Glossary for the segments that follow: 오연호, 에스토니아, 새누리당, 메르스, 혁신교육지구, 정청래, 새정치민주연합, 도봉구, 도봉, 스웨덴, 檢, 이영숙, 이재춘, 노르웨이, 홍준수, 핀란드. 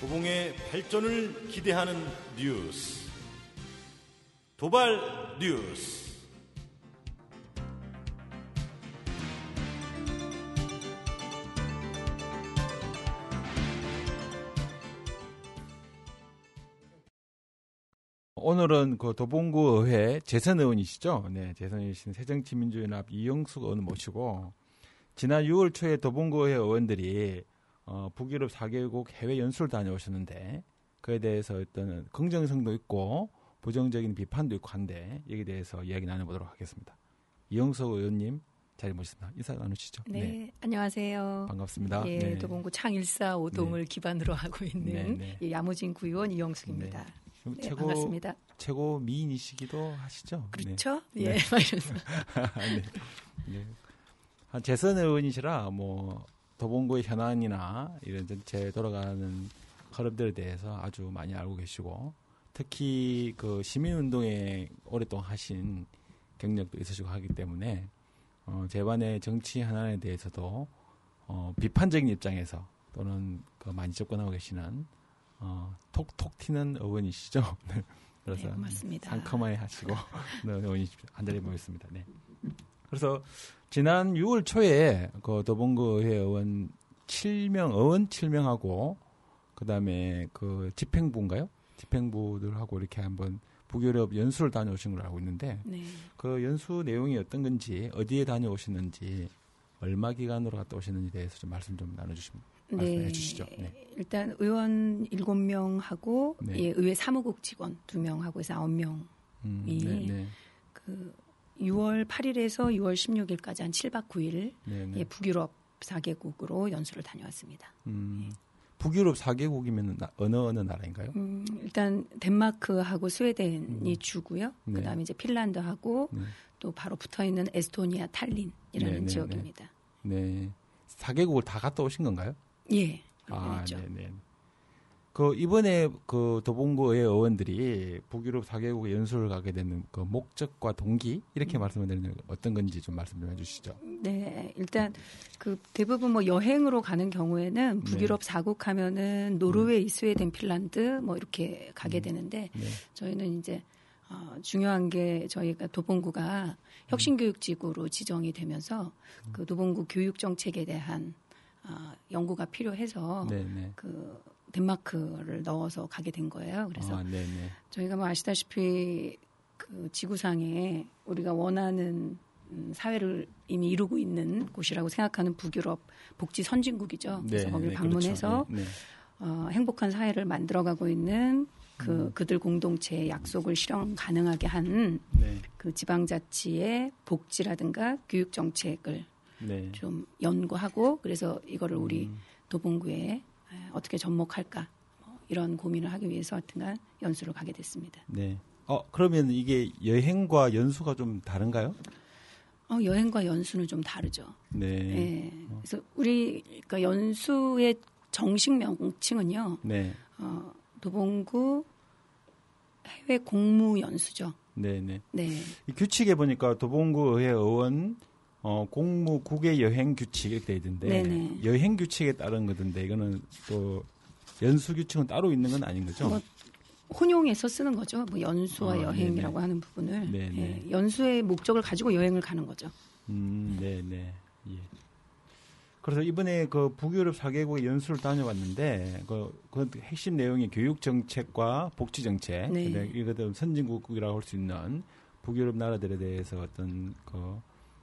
도봉의 발전을 기대하는 뉴스 도발 뉴스. 오늘은 그 도봉구 의회 재선 의원이시죠? 네, 재선이신 새정치민주연합 이영숙 의원 모시고 지난 6월 초에 도봉구 의회 의원들이 북유럽 4개국 해외 연수를 다녀오셨는데 그에 대해서 어떤 긍정성도 있고 부정적인 비판도 있고 한데 여기에 대해서 이야기 나눠보도록 하겠습니다. 이영숙 의원님 자리 모셨습니다. 인사 나누시죠. 네, 네. 안녕하세요. 반갑습니다. 예, 네. 도봉구 창일사 5동을 네. 기반으로 하고 있는 네, 네. 야무진 구의원 이영숙입니다. 네. 네, 최고, 반갑습니다. 최고 미인이시기도 하시죠? 그렇죠. 네. 예, 말해서. 네. 네. 한 재선 의원이시라 뭐 도봉구의 현안이나 이런 전체 돌아가는 흐름들에 대해서 아주 많이 알고 계시고 특히 그 시민운동에 오랫동안 하신 경력도 있으시고 하기 때문에 재반의 정치 현안에 대해서도 비판적인 입장에서 또는 그 많이 접근하고 계시는. 톡톡 튀는 의원이시죠? 네. 그래서 네, 고맙습니다. 상큼하게 하시고 네, 의원이십니다. 한달에 모였습니다. 네. 그래서 지난 6월 초에 그 도봉구 의회 의원 7명, 의원 7명하고 그다음에 그 집행부인가요? 집행부들하고 이렇게 한번 북유럽 연수를 다녀오신 걸 알고 있는데 네. 그 연수 내용이 어떤 건지 어디에 다녀오시는지 얼마 기간으로 갔다 오시는지에 대해서 좀 말씀 좀 나눠주십니다. 네. 네. 일단 의원 7명하고 네. 예, 의회 사무국 직원 2명하고 해서 9명이 네. 그 6월 8일에서 6월 16일까지 한 7박 9일 네. 예, 북유럽 4개국으로 연수를 다녀왔습니다. 예. 북유럽 4개국이면 어느 나라인가요? 일단 덴마크하고 스웨덴이 주고요. 네. 그다음에 이제 핀란드하고 네. 또 바로 붙어있는 에스토니아 탈린이라는 네. 지역입니다. 네. 네. 4개국을 다 갔다 오신 건가요? 예. 아, 네네. 그 이번에 그 도봉구의 의원들이 북유럽 4개국의 연수를 가게 되는 그 목적과 동기 이렇게 말씀을 드리는 어떤 건지 좀 말씀 좀 해주시죠. 네, 일단 그 대부분 뭐 여행으로 가는 경우에는 북유럽 네. 4국 하면은 노르웨이, 스웨덴, 핀란드 뭐 이렇게 가게 되는데 네. 저희는 이제 중요한 게 저희가 도봉구가 혁신교육지구로 지정이 되면서 그 도봉구 교육 정책에 대한 연구가 필요해서 네네. 그 덴마크를 넣어서 가게 된 거예요. 그래서 저희가 뭐 아시다시피 그 지구상에 우리가 원하는 사회를 이미 이루고 있는 곳이라고 생각하는 북유럽 복지 선진국이죠. 그래서 거기를 방문해서 그렇죠. 행복한 사회를 만들어가고 있는 그들 공동체의 약속을 실현 가능하게 한 그 지방자치의 복지라든가 교육 정책을 네. 좀 연구하고 그래서 이거를 우리 도봉구에 어떻게 접목할까 뭐 이런 고민을 하기 위해서 하여튼간 연수를 가게 됐습니다. 네. 그러면 이게 여행과 연수가 좀 다른가요? 여행과 연수는 좀 다르죠. 네. 네. 그래서 우리 그러니까 연수의 정식 명칭은요. 네. 도봉구 해외 공무 연수죠. 네네. 네. 이 규칙에 보니까 도봉구 의회 의원 공무국의 여행 규칙 이렇게 되어 있던데 네네. 여행 규칙에 따른 거던데 이거는 또 연수 규칙은 따로 있는 건 아닌 거죠? 뭐 혼용해서 쓰는 거죠. 뭐 연수와 여행이라고 네네. 하는 부분을 네, 연수의 목적을 가지고 여행을 가는 거죠. 네네. 예. 그래서 이번에 그 북유럽 4개국의 연수를 다녀왔는데 그 핵심 내용이 교육 정책과 복지 정책, 네. 이것들 선진국이라고 할 수 있는 북유럽 나라들에 대해서 어떤 그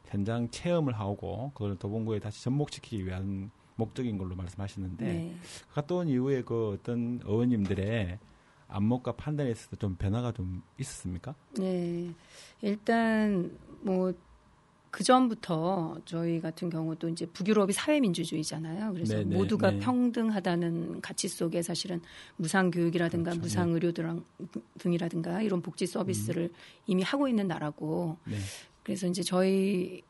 현장 체험을 하고 그걸 도봉구에 다시 접목시키기 위한 목적인 걸로 말씀하시는데 네. 갔다 온 이후에 그 어떤 의원님들의 안목과 판단에 있어서 좀 변화가 좀 있었습니까? 네, 일단 뭐. 그 전부터 저희 같은 경우도 이제 북유럽이 사회민주주의잖아요. 그래서 네네, 모두가 네. 평등하다는 가치 속에 사실은 무상교육이라든가 그렇죠. 무상의료 등이라든가 이런 복지 서비스를 이미 하고 있는 나라고. 네. 그래서 이제 저희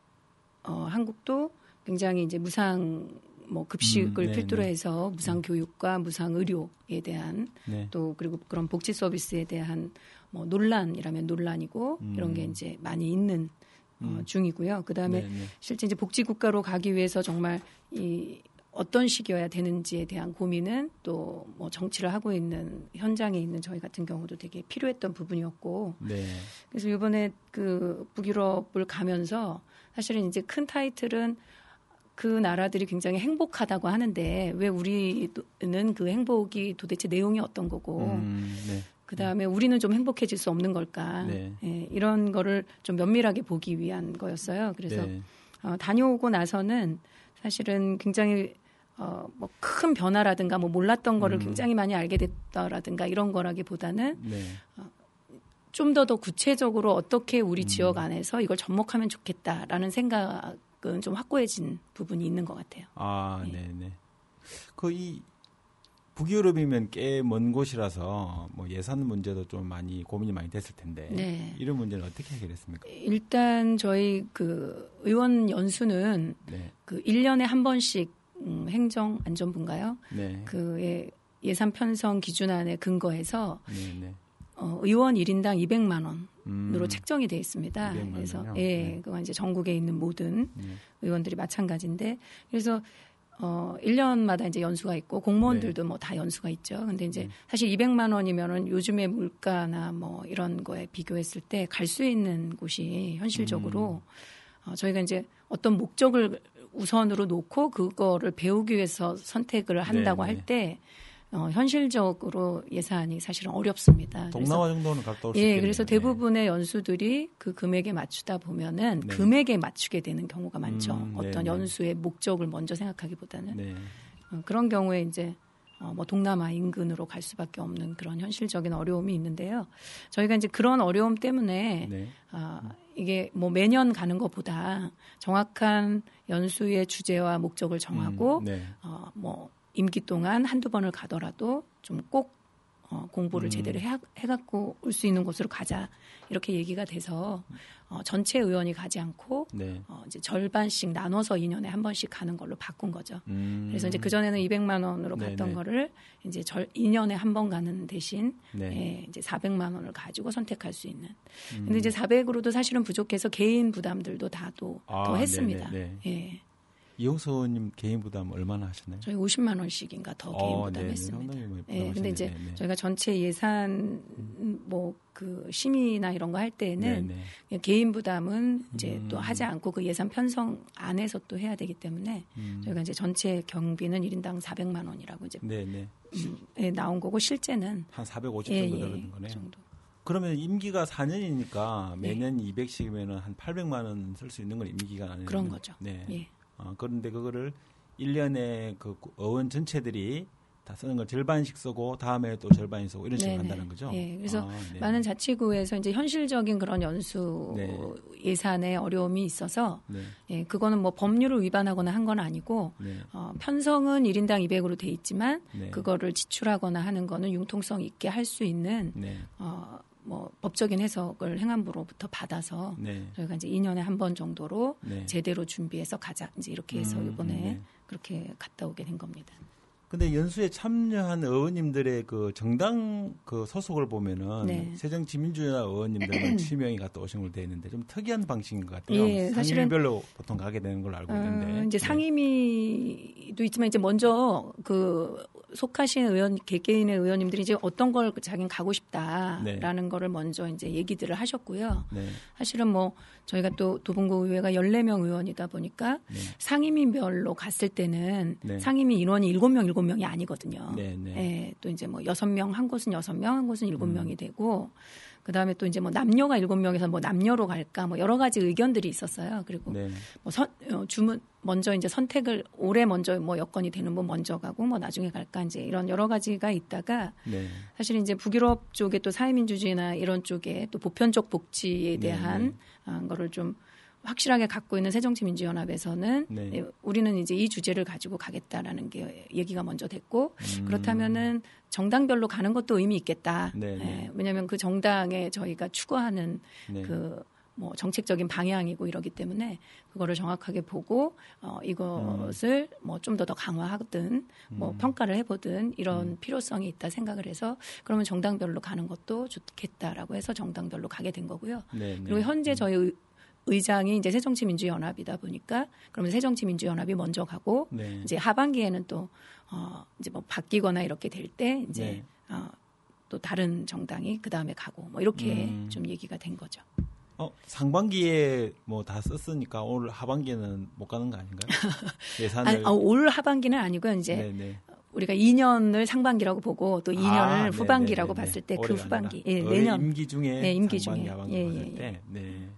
한국도 굉장히 이제 무상 뭐 급식을 필두로 해서 무상교육과 무상의료에 대한 네. 또 그리고 그런 복지 서비스에 대한 뭐 논란이라면 논란이고 이런 게 이제 많이 있는. 중이고요. 그다음에 실제 이제 복지국가로 가기 위해서 정말 이 어떤 식이어야 되는지에 대한 고민은 또 뭐 정치를 하고 있는 현장에 있는 저희 같은 경우도 되게 필요했던 부분이었고, 네. 그래서 이번에 그 북유럽을 가면서 사실은 이제 큰 타이틀은 그 나라들이 굉장히 행복하다고 하는데 왜 우리는 그 행복이 도대체 내용이 어떤 거고, 네. 그 다음에 우리는 좀 행복해질 수 없는 걸까, 네. 예, 이런 거를 좀 면밀하게 보기 위한 거였어요. 그래서 네. 다녀오고 나서는 사실은 굉장히 뭐 큰 변화라든가 뭐 몰랐던 거를 굉장히 많이 알게 됐다라든가 이런 거라기보다는 네. 좀 더 구체적으로 어떻게 우리 지역 안에서 이걸 접목하면 좋겠다라는 생각은 좀 확고해진 부분이 있는 것 같아요. 아, 네, 네. 네. 거의 북유럽이면 꽤 먼 곳이라서 뭐 예산 문제도 좀 많이 고민이 많이 됐을 텐데 네. 이런 문제는 어떻게 해결했습니까? 일단 저희 그 의원 연수는 네. 그 1년에 한 번씩 행정안전부인가요? 네. 그 예산 편성 기준안에 근거해서 네, 네. 의원 1인당 200만 원으로 책정이 되어 있습니다. 200만 그래서 예, 네. 그건 이제 전국에 있는 모든 네. 의원들이 마찬가지인데 그래서 1년마다 이제 연수가 있고 공무원들도 네. 뭐 다 연수가 있죠. 근데 이제 사실 200만 원이면은 요즘의 물가나 뭐 이런 거에 비교했을 때 갈 수 있는 곳이 현실적으로 저희가 이제 어떤 목적을 우선으로 놓고 그거를 배우기 위해서 선택을 한다고 네. 할 때 현실적으로 예산이 사실은 어렵습니다. 동남아 정도는 갔다 올 수 있겠네요. 예, 그래서 대부분의 연수들이 그 금액에 맞추다 보면은 네. 금액에 맞추게 되는 경우가 많죠. 어떤 네, 연수의 네. 목적을 먼저 생각하기보다는 네. 그런 경우에 이제 뭐 동남아 인근으로 갈 수밖에 없는 그런 현실적인 어려움이 있는데요. 저희가 이제 그런 어려움 때문에 네. 이게 뭐 매년 가는 것보다 정확한 연수의 주제와 목적을 정하고 네. 뭐 임기 동안 한두 번을 가더라도 좀 꼭 공부를 제대로 해갖고 올 수 있는 곳으로 가자 이렇게 얘기가 돼서 전체 의원이 가지 않고 네. 이제 절반씩 나눠서 2년에 한 번씩 가는 걸로 바꾼 거죠. 그래서 이제 그전에는 200만 원으로 갔던 네네. 거를 이제 2년에 한 번 가는 대신 네. 예, 이제 400만 원을 가지고 선택할 수 있는. 근데 이제 400으로도 사실은 부족해서 개인 부담들도 다 또 더 했습니다. 네네. 예. 이영숙 의원님 개인 부담 얼마나 하셨나요? 저희 50만 원씩인가 더 개인 부담했습니다. 네, 근데 이제 네네. 저희가 전체 예산 뭐 그 심의나 이런 거 할 때에는 개인 부담은 이제 또 하지 않고 그 예산 편성 안에서 또 해야 되기 때문에 저희가 이제 전체 경비는 1인당 400만 원이라고 이제 나온 거고 실제는 한 450 정도 되는 거네요. 정도. 그러면 임기가 4년이니까 매년 200씩이면 한 800만 원 쓸 수 있는 건 임기가 아니에요. 그런 거죠. 네. 예. 그런데 그거를 1년에 그 의원 전체들이 다 쓰는 걸 절반씩 쓰고 다음에 또 절반씩 쓰고 이런 식으로 한다는 거죠. 네, 그래서 많은 자치구에서 이제 현실적인 그런 연수 네. 예산에 어려움이 있어서 네. 예, 그거는 뭐 법률을 위반하거나 한 건 아니고 네. 편성은 1인당 200으로 돼 있지만 네. 그거를 지출하거나 하는 거는 융통성 있게 할 수 있는 네. 뭐 법적인 해석을 행안부로부터 받아서 네. 저희가 이제 2년에 한 번 정도로 네. 제대로 준비해서 가자 이제 이렇게 해서 이번에 네. 그렇게 갔다 오게 된 겁니다. 근데 연수에 참여한 의원님들의 그 정당 그 소속을 보면은 네. 새정치민주연합 의원님들만 지명이 갔다 오신 걸로 되어 있는데 좀 특이한 방식인 것 같아요. 예, 상임위별로 보통 가게 되는 걸로 알고 있는데 이제 상임위도 있지만 이제 먼저 그 속하신 의원 개개인의 의원님들이 이제 어떤 걸 자기는 가고 싶다라는 네. 거를 먼저 이제 얘기들을 하셨고요. 네. 사실은 뭐 저희가 또 도봉구 의회가 14명 의원이다 보니까 네. 상임위별로 갔을 때는 네. 상임위 인원이 7명이 아니거든요. 네, 네. 예, 또 이제 뭐 6명 한 곳은 6명 한 곳은 7명이 되고 그다음에 또 이제 뭐 남녀가 7명에서 뭐 남녀로 갈까 뭐 여러 가지 의견들이 있었어요. 그리고 네. 뭐 주문 먼저 이제 선택을 올해 먼저 뭐 여건이 되는 분 먼저 가고 뭐 나중에 갈까 이제 이런 여러 가지가 있다가 네. 사실 이제 북유럽 쪽에 또 사회민주주의나 이런 쪽에 또 보편적 복지에 대한 네. 거를 좀 확실하게 갖고 있는 새정치민주연합에서는 네. 우리는 이제 이 주제를 가지고 가겠다라는 게 얘기가 먼저 됐고 그렇다면은 정당별로 가는 것도 의미 있겠다. 네. 네. 왜냐하면 그 정당에 저희가 추구하는 네. 그 뭐 정책적인 방향이고 이러기 때문에 그거를 정확하게 보고 이것을 뭐 좀 더 강화하든 뭐 평가를 해보든 이런 필요성이 있다 생각을 해서 그러면 정당별로 가는 것도 좋겠다라고 해서 정당별로 가게 된 거고요. 네, 네. 그리고 현재 저희 의장이 이제 새정치민주연합이다 보니까 그러면 새정치민주연합이 먼저 가고 네. 이제 하반기에는 또 이제 뭐 바뀌거나 이렇게 될 때 이제 네. 또 다른 정당이 그 다음에 가고 뭐 이렇게 좀 얘기가 된 거죠. 상반기에 뭐 다 썼으니까 올 하반기에는 못 가는 거 아닌가요? 예산을 올 하반기는 아니고요. 이제 네네. 우리가 2년을 상반기라고 보고 또 2년을 후반기라고 네네. 봤을 때 그 후반기 내년 임기 중에 네, 임기 중에 하반기 봤을 때 네.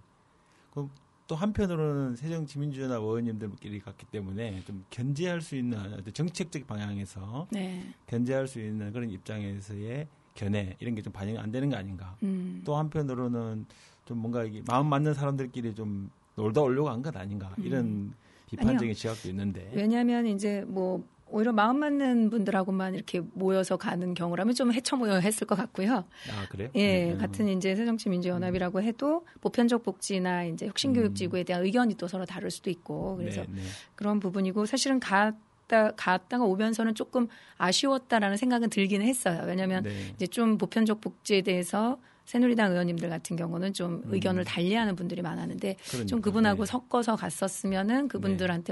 그럼 또 한편으로는 새정치민주연합 의원님들끼리 갔기 때문에 좀 견제할 수 있는 정책적 방향에서 네. 견제할 수 있는 그런 입장에서의 견해 이런 게 좀 반영이 안 되는 거 아닌가? 또 한편으로는 좀 뭔가 이게 마음 맞는 사람들끼리 좀 놀다 오려고 한 것 아닌가 이런 비판적인 시각도 있는데 왜냐하면 이제 뭐 오히려 마음 맞는 분들하고만 이렇게 모여서 가는 경우라면 좀 헤쳐모여 했을 것 같고요. 아 그래요? 예, 같은 이제 새정치민주연합이라고 해도 보편적 복지나 이제 혁신교육지구에 대한 의견이 또 서로 다를 수도 있고 그래서 네, 네. 그런 부분이고 사실은 갔다가 오면서는 조금 아쉬웠다라는 생각은 들기는 했어요. 왜냐하면 네. 이제 좀 보편적 복지에 대해서 새누리당 의원님들 같은 경우는 좀 의견을 달리하는 분들이 많았는데 그러니까, 좀 그분하고 네. 섞어서 갔었으면은 그분들한테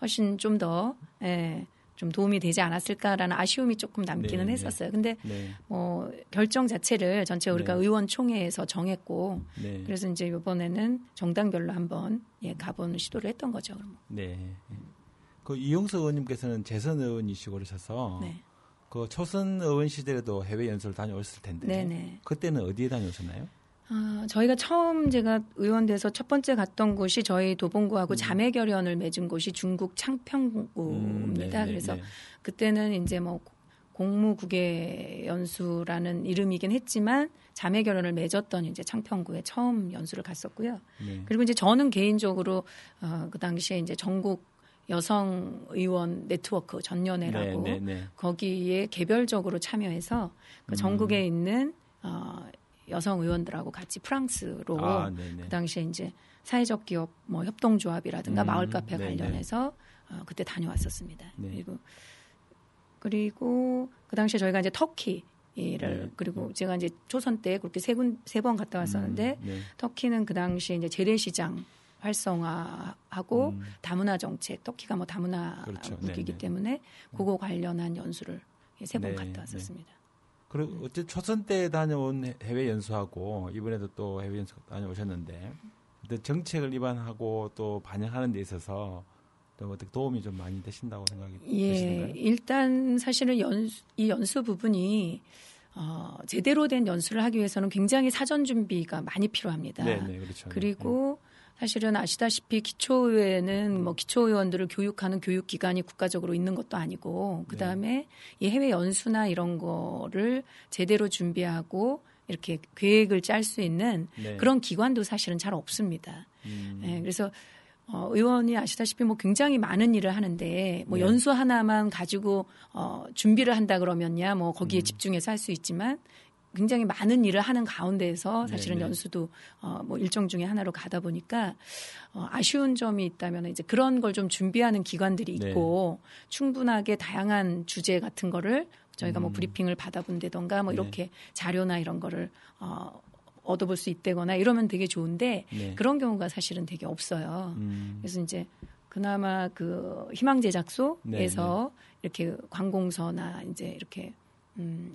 훨씬 좀 더 좀 도움이 되지 않았을까라는 아쉬움이 조금 남기는 네, 했었어요. 근데 네. 뭐 결정 자체를 전체 우리가 네. 의원총회에서 정했고 네. 그래서 이제 이번에는 정당별로 한번 가보는 시도를 했던 거죠. 그럼. 네. 그 이영숙 의원님께서는 재선 의원이시고 그러셔서 네. 그 초선 의원 시절에도 해외 연수를 다녀오셨을 텐데 네네. 그때는 어디에 다녀오셨나요? 저희가 처음 제가 의원돼서 첫 번째 갔던 곳이 저희 도봉구하고 자매 결연을 맺은 곳이 중국 창평구입니다. 네, 그래서 네. 그때는 이제 뭐 공무국외 연수라는 이름이긴 했지만 자매 결연을 맺었던 이제 창평구에 처음 연수를 갔었고요. 네. 그리고 이제 저는 개인적으로 그 당시에 이제 전국 여성 의원 네트워크 전연회라고 네, 네, 네. 거기에 개별적으로 참여해서 그 전국에 있는 여성 의원들하고 같이 프랑스로 그 당시에 이제 사회적 기업 뭐 협동조합이라든가 마을 카페 관련해서 그때 다녀왔었습니다. 네. 그리고 그 당시에 저희가 이제 터키를 네. 그리고 제가 이제 초선 때 그렇게 세 번 갔다 왔었는데 네. 터키는 그 당시에 이제 재래시장 활성화하고 다문화 정책, 터키가 뭐 다문화 그렇죠. 국이기 네네. 때문에 그거 관련한 연수를 세 번 갔다 왔었습니다. 네. 그리고 어쨌든 초선 때 다녀온 해외 연수하고 이번에도 또 해외 연수 다녀오셨는데 정책을 입안하고 또 반영하는 데 있어서 또 어떻게 도움이 좀 많이 되신다고 생각이 드시는가요? 일단 사실은 이 연수 부분이 제대로 된 연수를 하기 위해서는 굉장히 사전 준비가 많이 필요합니다. 네네, 그렇죠. 그리고 사실은 아시다시피 기초의회는 뭐 기초의원들을 교육하는 교육기관이 국가적으로 있는 것도 아니고 그다음에 이 해외 연수나 이런 거를 제대로 준비하고 이렇게 계획을 짤 수 있는 네. 그런 기관도 사실은 잘 없습니다. 네, 그래서 의원이 아시다시피 뭐 굉장히 많은 일을 하는데 뭐 네. 연수 하나만 가지고 준비를 한다 그러면야 뭐 거기에 집중해서 할 수 있지만 굉장히 많은 일을 하는 가운데에서 사실은 네네. 연수도 뭐 일정 중에 하나로 가다 보니까 아쉬운 점이 있다면 이제 그런 걸 좀 준비하는 기관들이 있고 네. 충분하게 다양한 주제 같은 거를 저희가 뭐 브리핑을 받아본다던가 뭐 이렇게 네. 자료나 이런 거를 얻어볼 수 있다거나 이러면 되게 좋은데 네. 그런 경우가 사실은 되게 없어요. 그래서 이제 그나마 그 희망제작소에서 네네. 이렇게 관공서나 이제 이렇게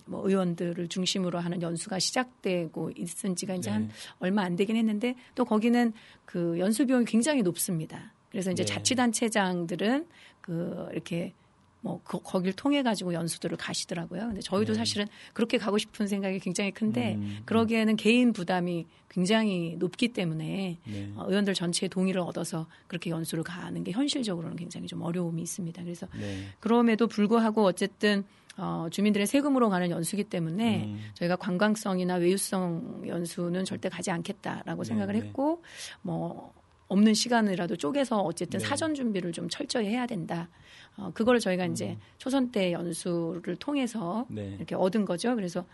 뭐 의원들을 중심으로 하는 연수가 시작되고 있은 지가 이제 네. 한 얼마 안 되긴 했는데 또 거기는 그 연수 비용이 굉장히 높습니다. 그래서 이제 네. 자치단체장들은 그 이렇게 뭐 거길 통해 가지고 연수들을 가시더라고요. 근데 저희도 네. 사실은 그렇게 가고 싶은 생각이 굉장히 큰데 그러기에는 개인 부담이 굉장히 높기 때문에 네. 의원들 전체의 동의를 얻어서 그렇게 연수를 가는 게 현실적으로는 굉장히 좀 어려움이 있습니다. 그래서 네. 그럼에도 불구하고 어쨌든 주민들의 세금으로 가는 연수기 때문에 저희가 관광성이나 외유성 연수는 절대 가지 않겠다라고 생각을 네네. 했고 뭐 없는 시간이라도 쪼개서 어쨌든 네. 사전 준비를 좀 철저히 해야 된다. 그걸 저희가 이제 초선 때 연수를 통해서 네. 이렇게 얻은 거죠. 그래서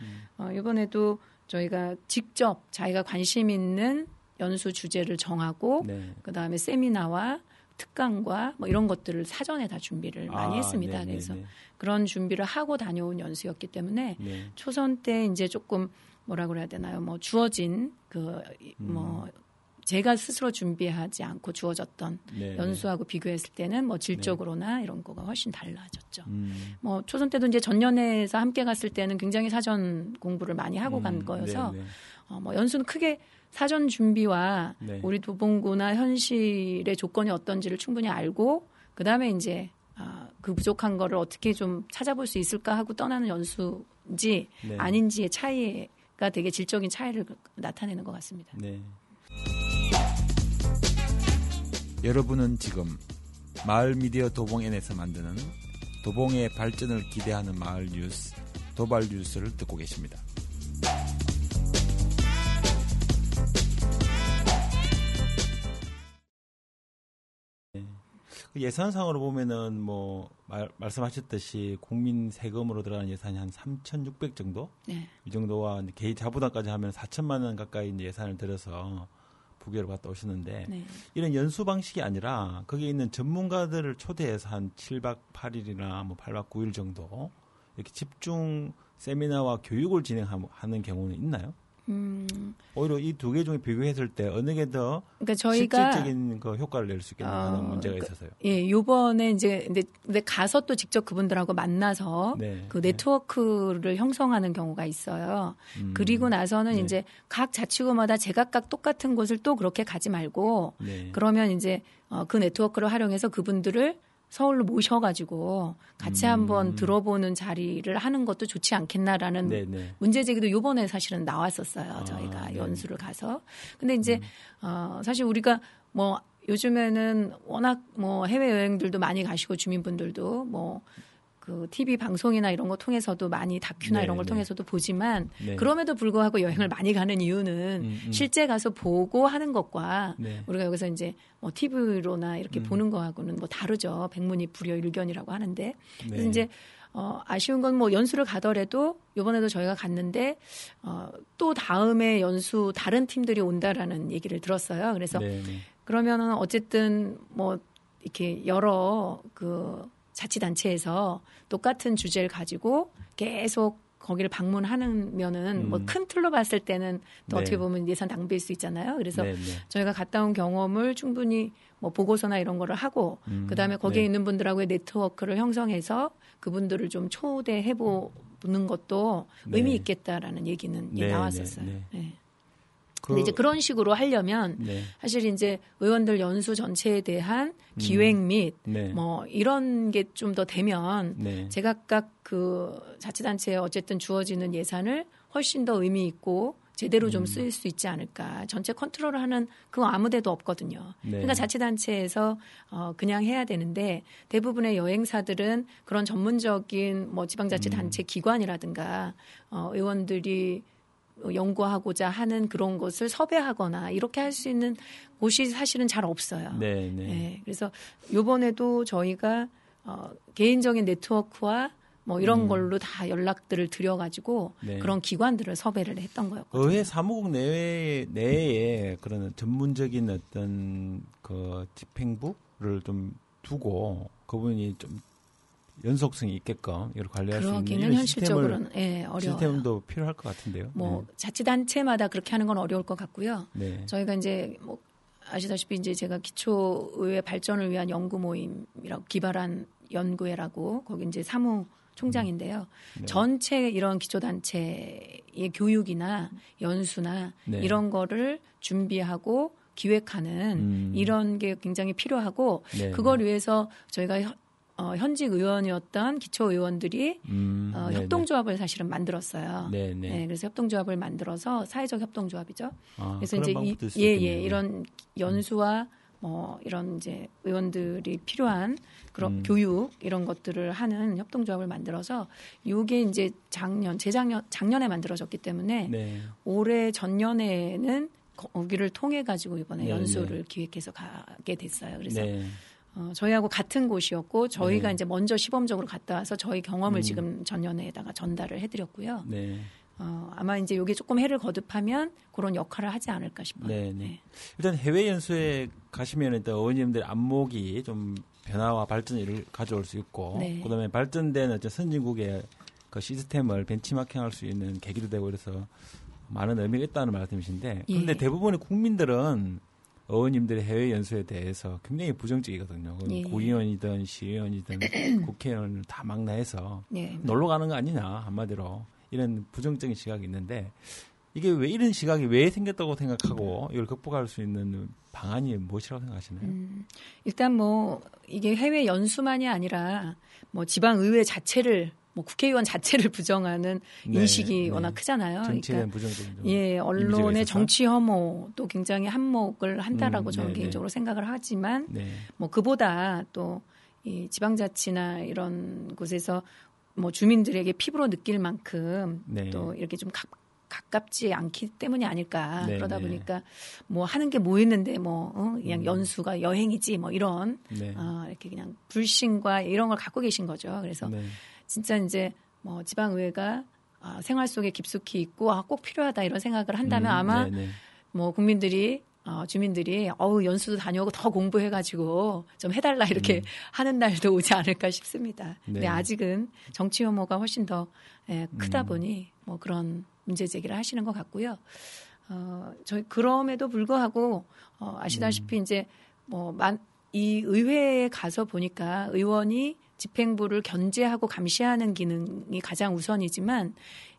이번에도 저희가 직접 자기가 관심 있는 연수 주제를 정하고 네. 그다음에 세미나와 특강과 뭐 이런 것들을 사전에 다 준비를 많이 했습니다. 네네네. 그래서 그런 준비를 하고 다녀온 연수였기 때문에 네. 초선 때 이제 조금 뭐라 그래야 되나요? 뭐 주어진 그 뭐 제가 스스로 준비하지 않고 주어졌던 네, 연수하고 네. 비교했을 때는 뭐 질적으로나 네. 이런 거가 훨씬 달라졌죠. 뭐 초선 때도 이제 전년에서 함께 갔을 때는 굉장히 사전 공부를 많이 하고 간 거여서 네, 네. 뭐 연수는 크게 사전 준비와 네. 우리 도봉구나 현실의 조건이 어떤지를 충분히 알고 그 다음에 이제 그 부족한 거를 어떻게 좀 찾아볼 수 있을까 하고 떠나는 연수인지 네. 아닌지의 차이가 되게 질적인 차이를 나타내는 것 같습니다. 네. 여러분은 지금 마을 미디어 도봉엔에서 만드는 도봉의 발전을 기대하는 마을 뉴스, 도발 뉴스를 듣고 계십니다. 예산상으로 보면은 뭐 말씀하셨듯이 국민 세금으로 들어가는 예산이 한 3,600 정도, 네. 이 정도와 개인 자부담까지 하면 4천만 원 가까이 이제 예산을 들여서 부결을 갔다 오시는데 네. 이런 연수 방식이 아니라 거기에 있는 전문가들을 초대해서 한 7박 8일이나 뭐 8박 9일 정도 이렇게 집중 세미나와 교육을 진행하는 경우는 있나요? 오히려 이 두 개 중에 비교했을 때 어느 게 더 그러니까 저희가 실질적인 그 효과를 낼 수 있겠나 하는 문제가 있어서요. 예, 요번에 이제 근데 가서 또 직접 그분들하고 만나서 네, 그 네트워크를 네. 형성하는 경우가 있어요. 그리고 나서는 네. 이제 각 자치구마다 제각각 똑같은 곳을 또 그렇게 가지 말고 네. 그러면 이제 그 네트워크를 활용해서 그분들을 서울로 모셔가지고 같이 한번 들어보는 자리를 하는 것도 좋지 않겠나라는 네네. 문제제기도 요번에 사실은 나왔었어요. 저희가 연수를 가서. 근데 이제 사실 우리가 뭐 요즘에는 워낙 뭐 해외여행들도 많이 가시고 주민분들도 뭐 그 TV 방송이나 이런 거 통해서도 많이 다큐나 네네. 이런 걸 통해서도 보지만 네네. 그럼에도 불구하고 여행을 많이 가는 이유는 실제 가서 보고 하는 것과 네. 우리가 여기서 이제 뭐 TV로나 이렇게 보는 거하고는 뭐 다르죠. 백문이 불여일견이라고 하는데 네. 그래서 이제 아쉬운 건 뭐 연수를 가더라도 이번에도 저희가 갔는데 또 다음에 연수 다른 팀들이 온다라는 얘기를 들었어요. 그래서 네네. 그러면은 어쨌든 뭐 이렇게 여러 그 자치단체에서 똑같은 주제를 가지고 계속 거기를 방문하면은 뭐 큰 틀로 봤을 때는 또 네. 어떻게 보면 예산 낭비일 수 있잖아요. 그래서 네, 네. 저희가 갔다 온 경험을 충분히 뭐 보고서나 이런 거를 하고 그다음에 거기에 네. 있는 분들하고의 네트워크를 형성해서 그분들을 좀 초대해 보는 것도 네. 의미 있겠다라는 얘기는 네, 나왔었어요. 네, 네. 네. 근데 이제 그런 식으로 하려면 네. 사실 이제 의원들 연수 전체에 대한 기획 및 뭐 네. 이런 게 좀 더 되면 네. 제각각 그 자치단체에 어쨌든 주어지는 예산을 훨씬 더 의미 있고 제대로 좀 쓰일 수 있지 않을까. 전체 컨트롤을 하는 그거 아무데도 없거든요. 네. 그러니까 자치단체에서 그냥 해야 되는데 대부분의 여행사들은 그런 전문적인 뭐 지방자치단체 기관이라든가 의원들이 연구하고자 하는 그런 것을 섭외하거나 이렇게 할 수 있는 곳이 사실은 잘 없어요. 네, 네. 네, 그래서 이번에도 저희가 개인적인 네트워크와 뭐 이런 걸로 다 연락들을 드려가지고 네. 그런 기관들을 섭외를 했던 거였거든요. 의회 사무국 내에 그런 전문적인 어떤 그 집행부를 좀 두고 그분이 좀 연속성이 있게끔 이걸 관리할 수 있는 현실적으로는 예, 어려워요. 시스템도 필요할 것 같은데요. 뭐 네. 자치단체마다 그렇게 하는 건 어려울 것 같고요. 네. 저희가 이제 뭐 아시다시피 이제 제가 기초의회 발전을 위한 연구 모임이라고 기발한 연구회라고 거기 이제 사무총장인데요. 네. 전체 이런 기초단체의 교육이나 연수나 네. 이런 거를 준비하고 기획하는 이런 게 굉장히 필요하고 네. 그걸 위해서 저희가 현직 의원이었던 기초 의원들이 협동조합을 사실은 만들었어요. 네네. 네, 그래서 협동조합을 만들어서 사회적 협동조합이죠. 그래서 이제 이런 연수와 뭐 이런 이제 의원들이 필요한 그런 교육 이런 것들을 하는 협동조합을 만들어서 이게 이제 재작년에 만들어졌기 때문에 네. 올해 전년에는 거기를 통해 가지고 이번에 네네. 연수를 기획해서 가게 됐어요. 그래서. 네. 저희하고 같은 곳이었고 저희가 네. 이제 먼저 시범적으로 갔다 와서 저희 경험을 지금 전연회에다가 전달을 해드렸고요. 네. 아마 이제 이게 조금 해를 거듭하면 그런 역할을 하지 않을까 싶어요. 네, 네. 일단 해외 연수에 가시면 일단 의원님들 안목이 좀 변화와 발전을 가져올 수 있고 네. 그다음에 발전된 어떤 선진국의 그 시스템을 벤치마킹할 수 있는 계기도 되고 그래서 많은 의미가 있다는 말씀이신데 그런데 예. 대부분의 국민들은 의원님들의 해외 연수에 대해서 굉장히 부정적이거든요. 예. 고의원이든 시의원이든 국회의원을 다 망라해서 예. 놀러 가는 거 아니냐 한마디로 이런 부정적인 시각이 있는데 이게 왜 이런 시각이 왜 생겼다고 생각하고 이걸 극복할 수 있는 방안이 무엇이라고 생각하시나요? 일단 뭐 이게 해외 연수만이 아니라 뭐 지방의회 자체를 뭐 국회의원 자체를 부정하는 네, 인식이 네. 워낙 크잖아요. 정치에 부정적인 예, 언론의 정치 혐오 또 굉장히 한몫을 한다라고 저는 네, 개인적으로 네. 생각을 하지만 네. 뭐 그보다 또 이 지방자치나 이런 곳에서 뭐 주민들에게 피부로 느낄 만큼 네. 또 이렇게 좀 가깝지 않기 때문이 아닐까. 네네. 그러다 보니까 뭐 하는 게 뭐 있는데 뭐 그냥 연수가 여행이지 뭐 이런 네. 이렇게 그냥 불신과 이런 걸 갖고 계신 거죠. 그래서 네. 진짜 이제 뭐 지방의회가 생활 속에 깊숙이 있고 꼭 필요하다 이런 생각을 한다면 아마 네네. 뭐 국민들이 주민들이 연수도 다녀오고 더 공부해가지고 좀 해달라 이렇게 하는 날도 오지 않을까 싶습니다. 네. 근데 아직은 정치 혐오가 훨씬 더 크다 보니 뭐 그런 문제 제기를 하시는 것 같고요. 저희 그럼에도 불구하고 아시다시피 이제 뭐 이 의회에 가서 보니까 의원이 집행부를 견제하고 감시하는 기능이 가장 우선이지만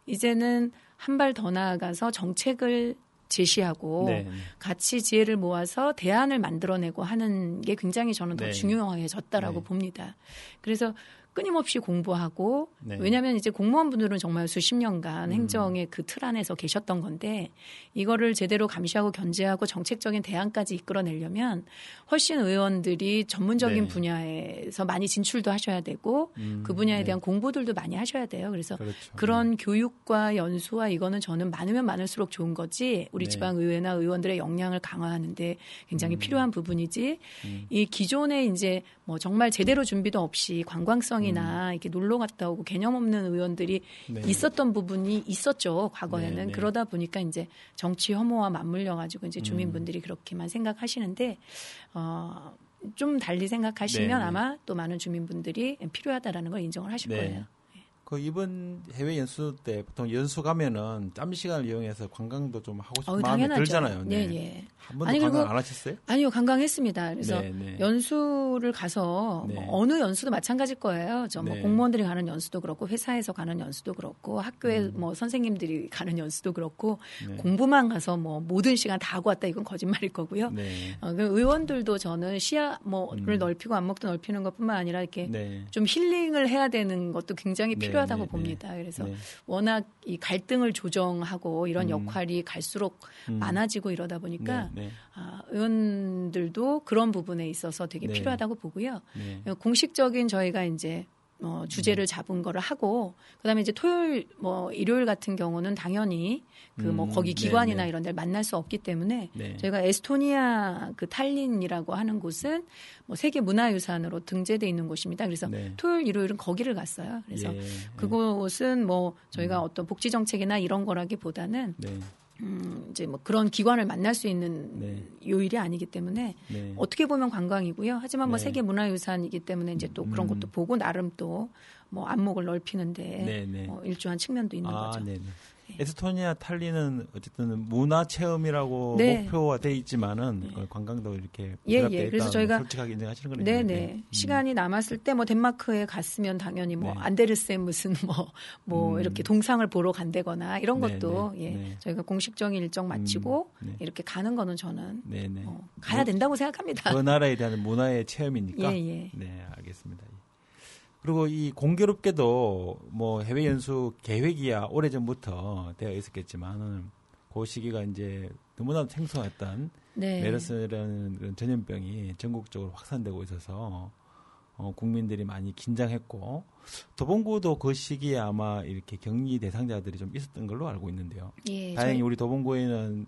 이제는 한 발 더 나아가서 정책을 제시하고 네. 같이 지혜를 모아서 대안을 만들어내고 하는 게 굉장히 저는 더 네. 중요해졌다라고 네. 봅니다. 그래서 끊임없이 공부하고 네. 왜냐하면 이제 공무원분들은 정말 수십 년간 행정의 그 틀 안에서 계셨던 건데 이거를 제대로 감시하고 견제하고 정책적인 대안까지 이끌어내려면 훨씬 의원들이 전문적인 네. 분야에서 많이 진출도 하셔야 되고 그 분야에 네. 대한 공부들도 많이 하셔야 돼요. 그래서 그렇죠. 그런 교육과 연수와 이거는 저는 많으면 많을수록 좋은 거지 우리 네. 지방의회나 의원들의 역량을 강화하는 데 굉장히 필요한 부분이지 이 기존에 이제 뭐 정말 제대로 준비도 없이 관광성이 이나 이렇게 놀러 갔다 오고 개념 없는 의원들이 네. 있었던 부분이 있었죠. 과거에는 네, 네. 그러다 보니까 이제 정치 혐오와 맞물려 가지고 이제 주민분들이 그렇게만 생각하시는데 좀 달리 생각하시면 네, 네. 아마 또 많은 주민분들이 필요하다라는 걸 인정을 하실 네. 거예요. 그 이번 해외 연수 때 보통 연수 가면은 짬 시간을 이용해서 관광도 좀 하고 싶은 마음이 당연하죠. 들잖아요. 네. 네, 예. 한 번도 관광 안 하셨어요? 아니요, 관광했습니다. 그래서 네, 네. 연수를 가서 네. 뭐 어느 연수도 마찬가지일 거예요. 저 뭐 네. 공무원들이 가는 연수도 그렇고 회사에서 가는 연수도 그렇고 학교에 뭐 선생님들이 가는 연수도 그렇고 네. 공부만 가서 뭐 모든 시간 다 하고 왔다 이건 거짓말일 거고요. 네. 의원들도 저는 시야 뭐를 넓히고 안목도 넓히는 것뿐만 아니라 이렇게 네. 좀 힐링을 해야 되는 것도 굉장히 필요. 네. 하다고 네, 봅니다. 그래서 네. 워낙 이 갈등을 조정하고 이런 역할이 갈수록 많아지고 이러다 보니까 네, 네. 의원들도 그런 부분에 있어서 되게 네. 필요하다고 보고요. 네. 공식적인 저희가 이제 주제를 잡은 거를 하고 그다음에 이제 토요일 뭐 일요일 같은 경우는 당연히 그 뭐 거기 기관이나 네네. 이런 데를 만날 수 없기 때문에 네. 저희가 에스토니아 그 탈린이라고 하는 곳은 뭐 세계 문화유산으로 등재돼 있는 곳입니다. 그래서 네. 토요일 일요일은 거기를 갔어요. 그래서 예. 그곳은 뭐 저희가 어떤 복지 정책이나 이런 거라기보다는 네. 이제 뭐 그런 기관을 만날 수 있는 네. 요일이 아니기 때문에 네. 어떻게 보면 관광이고요. 하지만 뭐 네. 세계 문화유산이기 때문에 이제 또 그런 것도 보고 나름 또 뭐 안목을 넓히는데 네, 네. 뭐 일조한 측면도 있는 거죠. 네, 네. 에스토니아 탈리는 어쨌든 문화 체험이라고 네. 목표화 돼 있지만은 네. 관광도 이렇게 예, 예. 그래서 저희가 솔직하게 인정하시는 거네요. 네, 네. 시간이 남았을 때 뭐 덴마크에 갔으면 당연히 뭐 네. 안데르센 무슨 뭐 이렇게 동상을 보러 간다거나 이런 것도 네, 네, 네. 예. 저희가 공식적인 일정 마치고 네. 이렇게 가는 거는 저는 네, 네. 가야 된다고 생각합니다. 그 나라에 대한 문화의 체험이니까. 예, 예. 네, 알겠습니다. 그리고 이 공교롭게도 뭐 해외 연수 계획이야 오래전부터 되어 있었겠지만 그 시기가 이제 너무나 생소했던 네. 메르스라는 전염병이 전국적으로 확산되고 있어서 국민들이 많이 긴장했고 도봉구도 그 시기에 아마 이렇게 격리 대상자들이 좀 있었던 걸로 알고 있는데요. 예, 다행히 우리 도봉구에는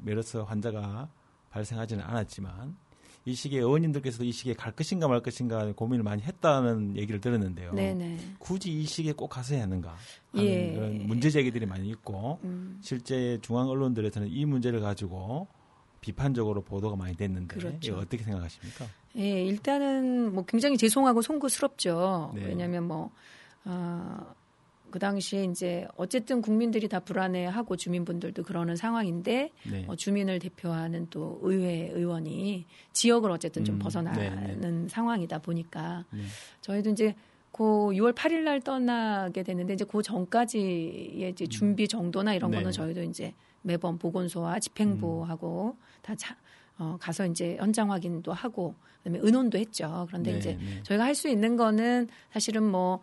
메르스 환자가 발생하지는 않았지만 이 시기에 의원님들께서도 이 시기에 갈 것인가 말 것인가 고민을 많이 했다는 얘기를 들었는데요. 네네. 굳이 이 시기에 꼭 가서야 하는가 하는 예. 그런 문제 제기들이 많이 있고 실제 중앙 언론들에서는 이 문제를 가지고 비판적으로 보도가 많이 됐는데 그렇죠. 이거 어떻게 생각하십니까? 예, 일단은 뭐 굉장히 죄송하고 송구스럽죠. 네. 왜냐하면 뭐 그 당시에 이제 어쨌든 국민들이 다 불안해하고 주민분들도 그러는 상황인데 네. 주민을 대표하는 또 의회 의원이 지역을 어쨌든 좀 벗어나는 네네. 상황이다 보니까 네. 저희도 이제 그 6월 8일 날 떠나게 됐는데 이제 그 전까지의 이제 준비 정도나 이런 거는 저희도 이제 매번 보건소와 집행부하고 다 가서 이제 현장 확인도 하고 그다음에 의논도 했죠. 그런데 네, 이제 네. 저희가 할 수 있는 거는 사실은 뭐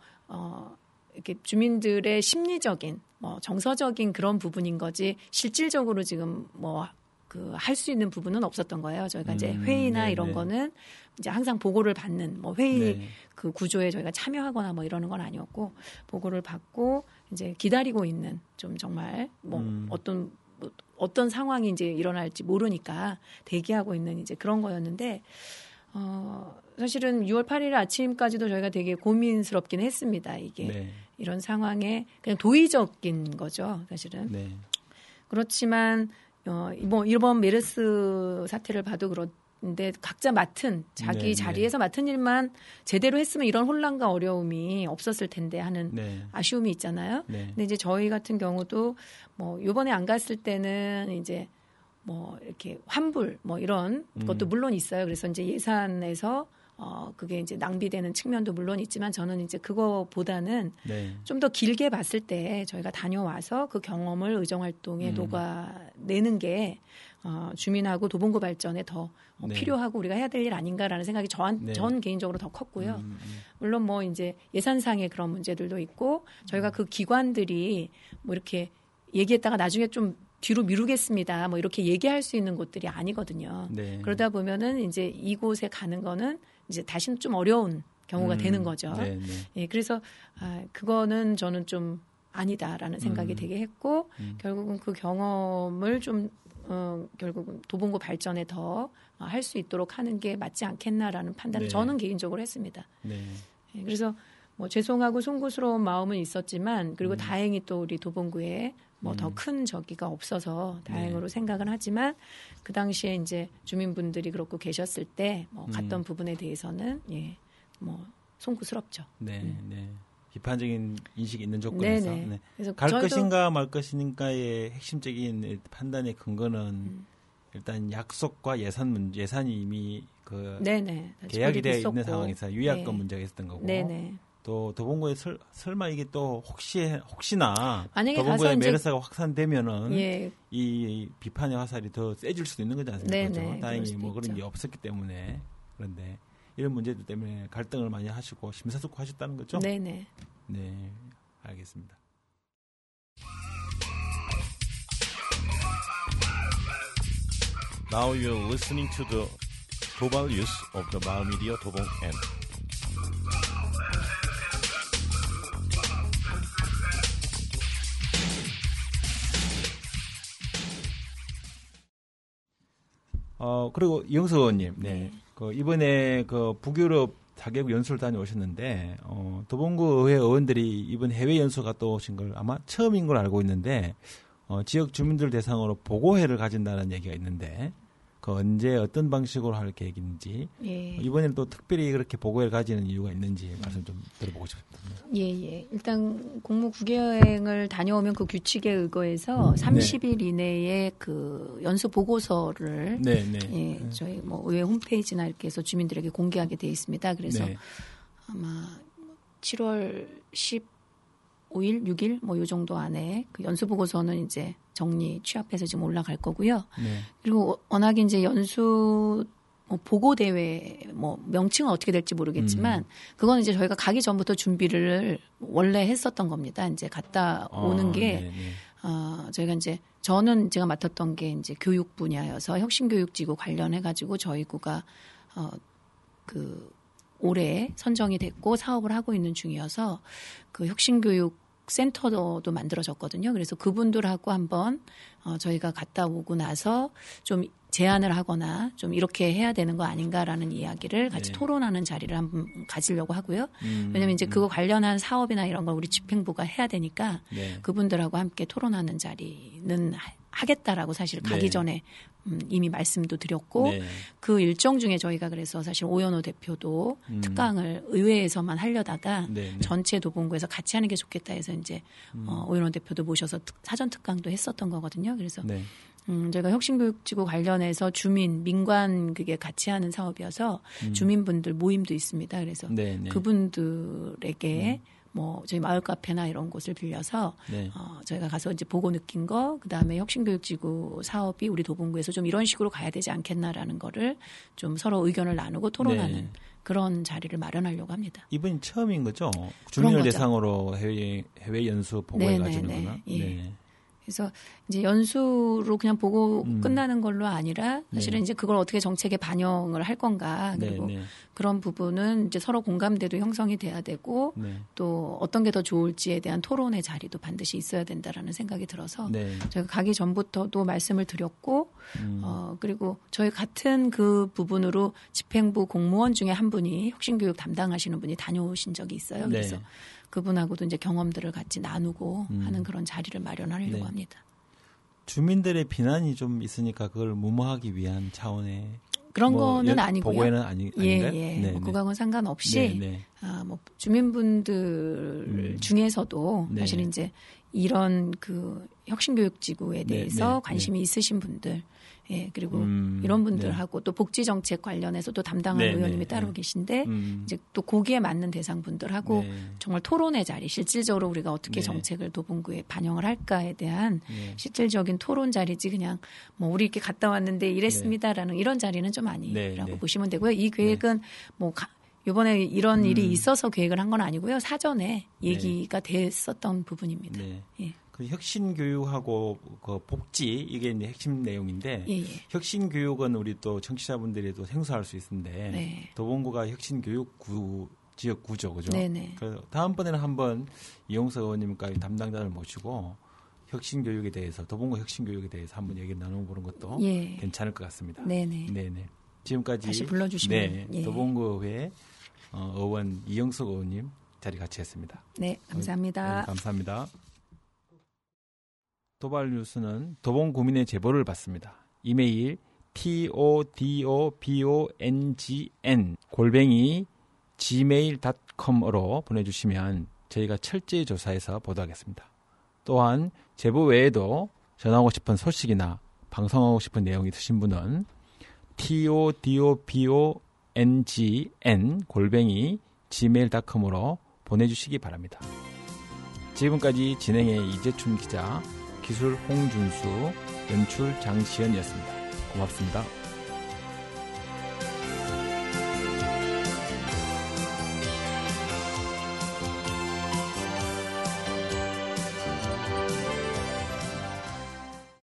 이렇게 주민들의 심리적인 뭐 정서적인 그런 부분인 거지 실질적으로 지금 뭐 그 할 수 있는 부분은 없었던 거예요. 저희가 이제 회의나 네, 이런 네. 거는 이제 항상 보고를 받는 뭐 회의 네. 그 구조에 저희가 참여하거나 뭐 이러는 건 아니었고 보고를 받고 이제 기다리고 있는 좀 정말 뭐 어떤 상황이 이제 일어날지 모르니까 대기하고 있는 이제 그런 거였는데 사실은 6월 8일 아침까지도 저희가 되게 고민스럽긴 했습니다. 이게 네. 이런 상황에 그냥 도의적인 거죠, 사실은. 네. 그렇지만 뭐 이번 메르스 사태를 봐도 그런데 각자 맡은 자기 네, 자리에서 네. 맡은 일만 제대로 했으면 이런 혼란과 어려움이 없었을 텐데 하는 네. 아쉬움이 있잖아요. 네. 근데 이제 저희 같은 경우도 뭐 이번에 안 갔을 때는 이제 뭐 이렇게 환불 뭐 이런 것도 물론 있어요. 그래서 이제 예산에서 그게 이제 낭비되는 측면도 물론 있지만 저는 이제 그거보다는 네. 좀 더 길게 봤을 때 저희가 다녀와서 그 경험을 의정활동에 녹아내는 게 주민하고 도봉구 발전에 더 네. 필요하고 우리가 해야 될 일 아닌가라는 생각이 네. 전 개인적으로 더 컸고요. 물론 뭐 이제 예산상의 그런 문제들도 있고 저희가 그 기관들이 뭐 이렇게 얘기했다가 나중에 좀 뒤로 미루겠습니다. 뭐 이렇게 얘기할 수 있는 곳들이 아니거든요. 네. 그러다 보면은 이제 이곳에 가는 거는 이제 다시는 좀 어려운 경우가 되는 거죠. 네, 네. 예, 그래서 그거는 저는 좀 아니다라는 생각이 되게 했고 결국은 그 경험을 좀 결국은 도봉구 발전에 더 할 수 있도록 하는 게 맞지 않겠나라는 판단을 네. 저는 개인적으로 했습니다. 네. 예, 그래서 뭐 죄송하고 송구스러운 마음은 있었지만 그리고 다행히 또 우리 도봉구에 뭐 더 큰 저기가 없어서 다행으로 네. 생각은 하지만 그 당시에 이제 주민분들이 그렇고 계셨을 때 뭐 갔던 부분에 대해서는 예, 뭐 송구스럽죠. 네, 네. 비판적인 인식이 있는 조건에서 네. 그래서 갈 것인가 말 것인가의 핵심적인 판단의 근거는 일단 약속과 예산 문제, 예산이 이미 그 네네. 계약이 되어 있는 상황에서 유약금 네. 문제가 있었던 거고. 네네. 또 도봉구에 설마 이게 또 혹시나 도봉구의 메르스가 확산되면은 예. 이 비판의 화살이 더 세질 수도 있는 거지 않습니까? 네네, 다행히 뭐 그런 게 없었기 때문에 그런데 이런 문제들 때문에 갈등을 많이 하시고 심사숙고하셨다는 거죠? 네네. 네, 알겠습니다. Now you're listening to the global news of the Mail Media 도봉 M. 그리고 이영숙 의원님, 네. 그 이번에 그 북유럽 4개국 연수를 다녀오셨는데, 도봉구 의회 의원들이 이번 해외 연수 갔다 오신 걸 아마 처음인 걸 알고 있는데, 지역 주민들 대상으로 보고회를 가진다는 얘기가 있는데, 그 언제 어떤 방식으로 할 계획인지, 예. 이번에는 또 특별히 그렇게 보고회를 가지는 이유가 있는지 말씀 좀 들어보고 싶습니다. 예. 일단 공무 9개월 다녀오면 그 규칙에 의거해서 30일 네. 이내에 그 연수 보고서를 네. 예, 저희 뭐 의회 홈페이지나 이렇게 해서 주민들에게 공개하게 돼 있습니다. 그래서 네. 아마 7월 15일, 6일 뭐 이 정도 안에 그 연수 보고서는 이제 정리 취합해서 지금 올라갈 거고요. 네. 그리고 워낙에 이제 연수 뭐 보고 대회 뭐 명칭은 어떻게 될지 모르겠지만 그건 이제 저희가 가기 전부터 준비를 원래 했었던 겁니다. 이제 갔다 오는 게 저희가 이제 저는 제가 맡았던 게 이제 교육 분야여서 혁신교육지구 관련해 가지고 저희 구가 그 올해 선정이 됐고 사업을 하고 있는 중이어서 그 혁신교육 센터도 만들어졌거든요. 그래서 그분들하고 한번 저희가 갔다 오고 나서 좀 제안을 하거나 좀 이렇게 해야 되는 거 아닌가라는 이야기를 같이 네. 토론하는 자리를 한번 가지려고 하고요. 왜냐하면 이제 그거 관련한 사업이나 이런 걸 우리 집행부가 해야 되니까 네. 그분들하고 함께 토론하는 자리는 하겠다라고 사실 가기 전에 이미 말씀도 드렸고 그 일정 중에 저희가 그래서 사실 오연호 대표도 특강을 의회에서만 하려다가 전체 도봉구에서 같이 하는 게 좋겠다 해서 이제 오연호 대표도 모셔서 사전 특강도 했었던 거거든요. 그래서 저희가 혁신교육지구 관련해서 주민, 민관 그게 같이 하는 사업이어서 주민분들 모임도 있습니다. 그래서 그분들에게 뭐 저희 마을 카페나 이런 곳을 빌려서 저희가 가서 이제 보고 느낀 거, 그다음에 혁신교육지구 사업이 우리 도봉구에서 좀 이런 식으로 가야 되지 않겠나라는 거를 좀 서로 의견을 나누고 토론하는 그런 자리를 마련하려고 합니다. 이번이 처음인 거죠? 주민을 대상으로 해외 연수 보고해 가지는구나. 네. 그래서 이제 연수로 그냥 보고 끝나는 걸로 아니라 사실은 이제 그걸 어떻게 정책에 반영을 할 건가, 그리고 그런 부분은 이제 서로 공감대도 형성이 돼야 되고 또 어떤 게 더 좋을지에 대한 토론의 자리도 반드시 있어야 된다라는 생각이 들어서 저희가 가기 전부터도 말씀을 드렸고 그리고 저희 같은 그 부분으로 집행부 공무원 중에 한 분이 혁신교육 담당하시는 분이 다녀오신 적이 있어요. 그래서 그분하고도 이제 경험들을 같이 나누고 하는 그런 자리를 마련하려고 합니다. 주민들의 비난이 좀 있으니까 그걸 무마하기 위한 차원의 그런 거는 아니고요. 보고에는 아닌가요? 뭐 그거하고는 상관없이 뭐 주민분들 중에서도 사실 이제 이런 그 혁신교육지구에 대해서 관심이 있으신 분들, 그리고 이런 분들하고 또 복지정책 관련해서도 담당하는 의원님이 따로 계신데 이제 또 거기에 맞는 대상분들하고 정말 토론의 자리, 실질적으로 우리가 어떻게 정책을 도봉구에 반영을 할까에 대한 실질적인 토론 자리지 그냥 뭐 우리 이렇게 갔다 왔는데 이랬습니다라는 이런 자리는 좀 아니라고 보시면 되고요. 이 계획은 뭐 이번에 이런 일이 있어서 계획을 한 건 아니고요. 사전에 얘기가 됐었던 부분입니다. 그 혁신교육하고 그 복지 이게 이제 핵심 내용인데 혁신교육은 우리 또 청취자분들에도 생소할 수 있는데 도봉구가 혁신교육구 지역구죠. 그죠? 그래서 다음번에는 한번 이영숙 의원님과 담당자를 모시고 혁신교육에 대해서 도봉구 혁신교육에 대해서 한번 얘기 나눠보는 것도 괜찮을 것 같습니다. 지금까지 다시 불러주시면 도봉구의 의원 이영숙 의원님 자리 같이 했습니다. 감사합니다. 감사합니다. 도발 뉴스는 도봉구민의 제보를 받습니다. 이메일 todobongn@gmail.com으로 보내주시면 저희가 철저히 조사해서 보도하겠습니다. 또한 제보 외에도 전하고 싶은 소식이나 방송하고 싶은 내용이 있으신 분은 todobongn@gmail.com으로 보내주시기 바랍니다. 지금까지 진행의 이재춘 기자, 기술 홍준수, 연출 장시연이었습니다. 고맙습니다.